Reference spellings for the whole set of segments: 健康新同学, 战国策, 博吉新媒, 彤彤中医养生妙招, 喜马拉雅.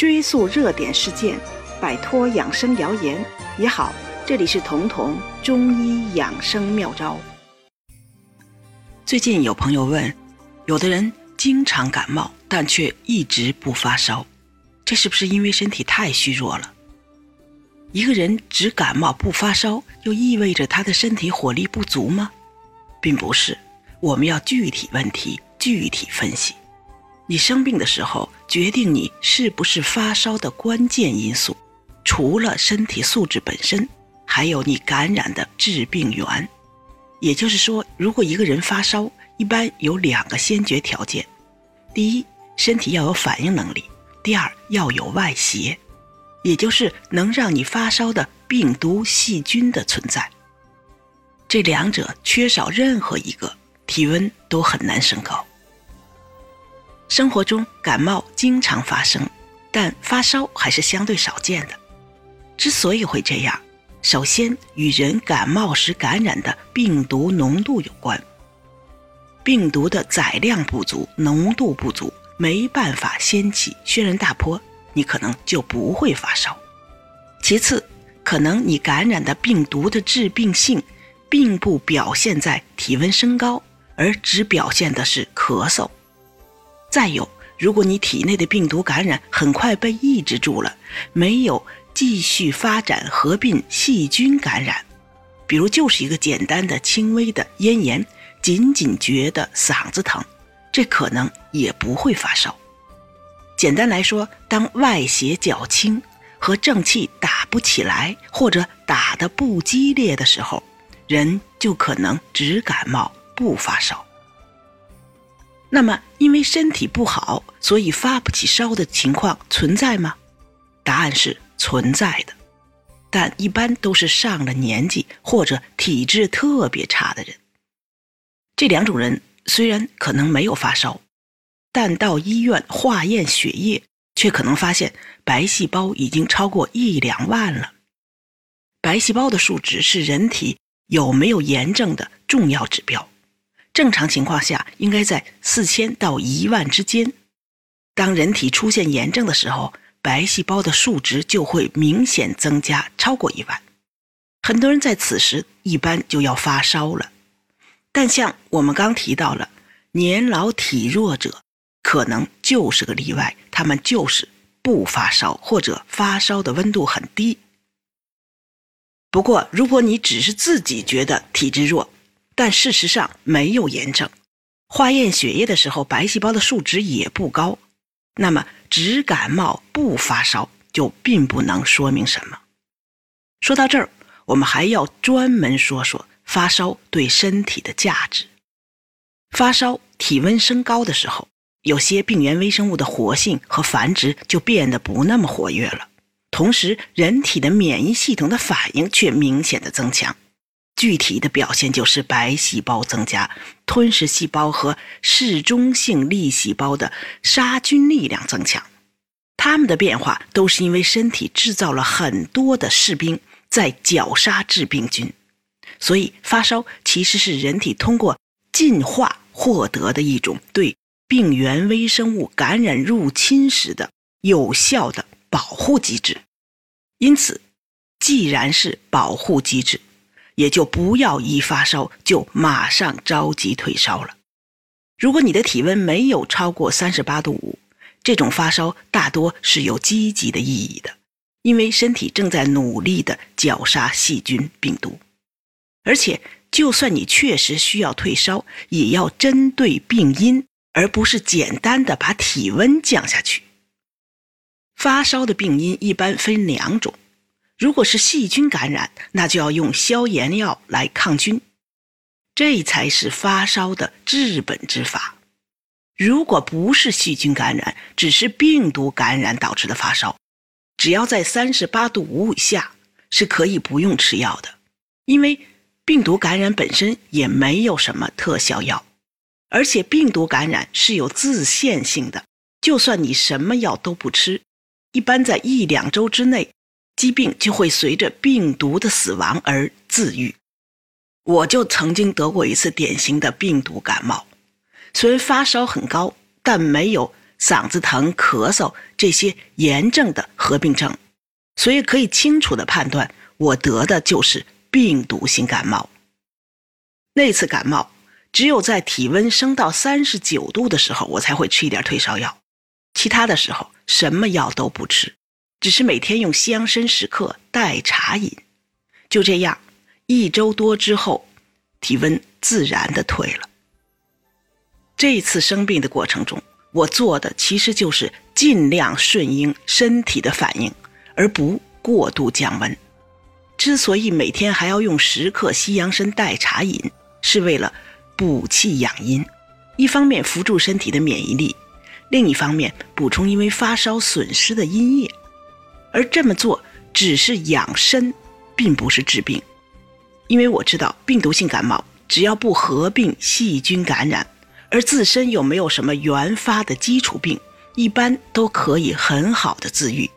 追溯热点事件，摆脱养生谣言也好。这里是彤彤中医养生妙招。最近有朋友问，有的人经常感冒但却一直不发烧，这是不是因为身体太虚弱了？一个人只感冒不发烧，又意味着他的身体火力不足吗？并不是，我们要具体问题具体分析。你生病的时候，决定你是不是发烧的关键因素，除了身体素质本身，还有你感染的致病源。也就是说，如果一个人发烧，一般有两个先决条件：第一，身体要有反应能力；第二，要有外邪，也就是能让你发烧的病毒细菌的存在。这两者缺少任何一个，体温都很难升高。生活中感冒经常发生，但发烧还是相对少见的。之所以会这样，首先与人感冒时感染的病毒浓度有关。病毒的载量不足，浓度不足，没办法掀起轩然大波，你可能就不会发烧。其次，可能你感染的病毒的致病性并不表现在体温升高，而只表现的是咳嗽。再有，如果你体内的病毒感染很快被抑制住了，没有继续发展合并细菌感染，比如就是一个简单的轻微的咽炎，仅仅觉得嗓子疼，这可能也不会发烧。简单来说，当外邪较轻和正气打不起来，或者打得不激烈的时候，人就可能只感冒不发烧。那么因为身体不好，所以发不起烧的情况存在吗？答案是存在的，但一般都是上了年纪或者体质特别差的人。这两种人虽然可能没有发烧，但到医院化验血液，却可能发现白细胞已经超过1-2万了。白细胞的数值是人体有没有炎症的重要指标，正常情况下应该在4000到1万之间。当人体出现炎症的时候，白细胞的数值就会明显增加，超过1万。很多人在此时一般就要发烧了。但像我们刚提到了，年老体弱者可能就是个例外，他们就是不发烧，或者发烧的温度很低。不过如果你只是自己觉得体质弱，但事实上没有炎症，化验血液的时候白细胞的数值也不高，那么只感冒不发烧就并不能说明什么。说到这儿，我们还要专门说说发烧对身体的价值。发烧体温升高的时候，有些病原微生物的活性和繁殖就变得不那么活跃了，同时人体的免疫系统的反应却明显的增强。具体的表现就是白细胞增加，吞噬细胞和嗜中性粒细胞的杀菌力量增强。它们的变化都是因为身体制造了很多的士兵在绞杀致病菌。所以发烧其实是人体通过进化获得的一种对病原微生物感染入侵时的有效的保护机制。因此，既然是保护机制，也就不要一发烧就马上着急退烧了。如果你的体温没有超过38.5°，这种发烧大多是有积极的意义的，因为身体正在努力地绞杀细菌病毒。而且就算你确实需要退烧，也要针对病因，而不是简单的把体温降下去。发烧的病因一般分两种，如果是细菌感染，那就要用消炎药来抗菌，这才是发烧的治本之法。如果不是细菌感染，只是病毒感染导致的发烧，只要在38.5°以下是可以不用吃药的，因为病毒感染本身也没有什么特效药，而且病毒感染是有自限性的，就算你什么药都不吃，一般在1-2周之内，疾病就会随着病毒的死亡而自愈。我就曾经得过一次典型的病毒感冒，虽然发烧很高，但没有嗓子疼、咳嗽这些炎症的合并症，所以可以清楚地判断我得的就是病毒性感冒。那次感冒只有在体温升到39度的时候我才会吃一点退烧药，其他的时候什么药都不吃，只是每天用西洋参10克代茶饮。就这样一周多之后，体温自然地退了。这次生病的过程中，我做的其实就是尽量顺应身体的反应，而不过度降温。之所以每天还要用10克西洋参代茶饮，是为了补气养阴，一方面扶助身体的免疫力，另一方面补充因为发烧损失的阴液。而这么做只是养身，并不是治病。因为我知道病毒性感冒只要不合并细菌感染，而自身又没有什么原发的基础病，一般都可以很好的自愈，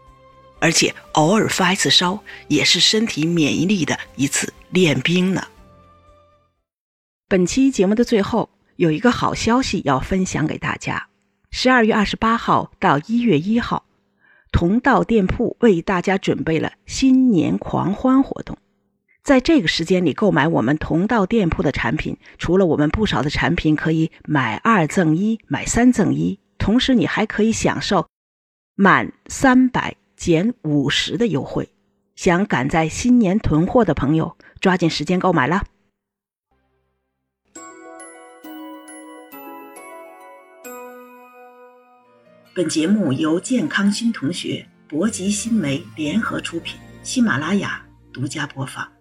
而且偶尔发一次烧也是身体免疫力的一次练兵呢。本期节目的最后有一个好消息要分享给大家。12月28号到1月1号同道店铺为大家准备了新年狂欢活动。在这个时间里购买我们同道店铺的产品，除了我们不少的产品可以买2赠1、买3赠1，同时你还可以享受满300减50的优惠。想赶在新年囤货的朋友，抓紧时间购买了。本节目由健康新同学、博吉新媒联合出品，喜马拉雅独家播放。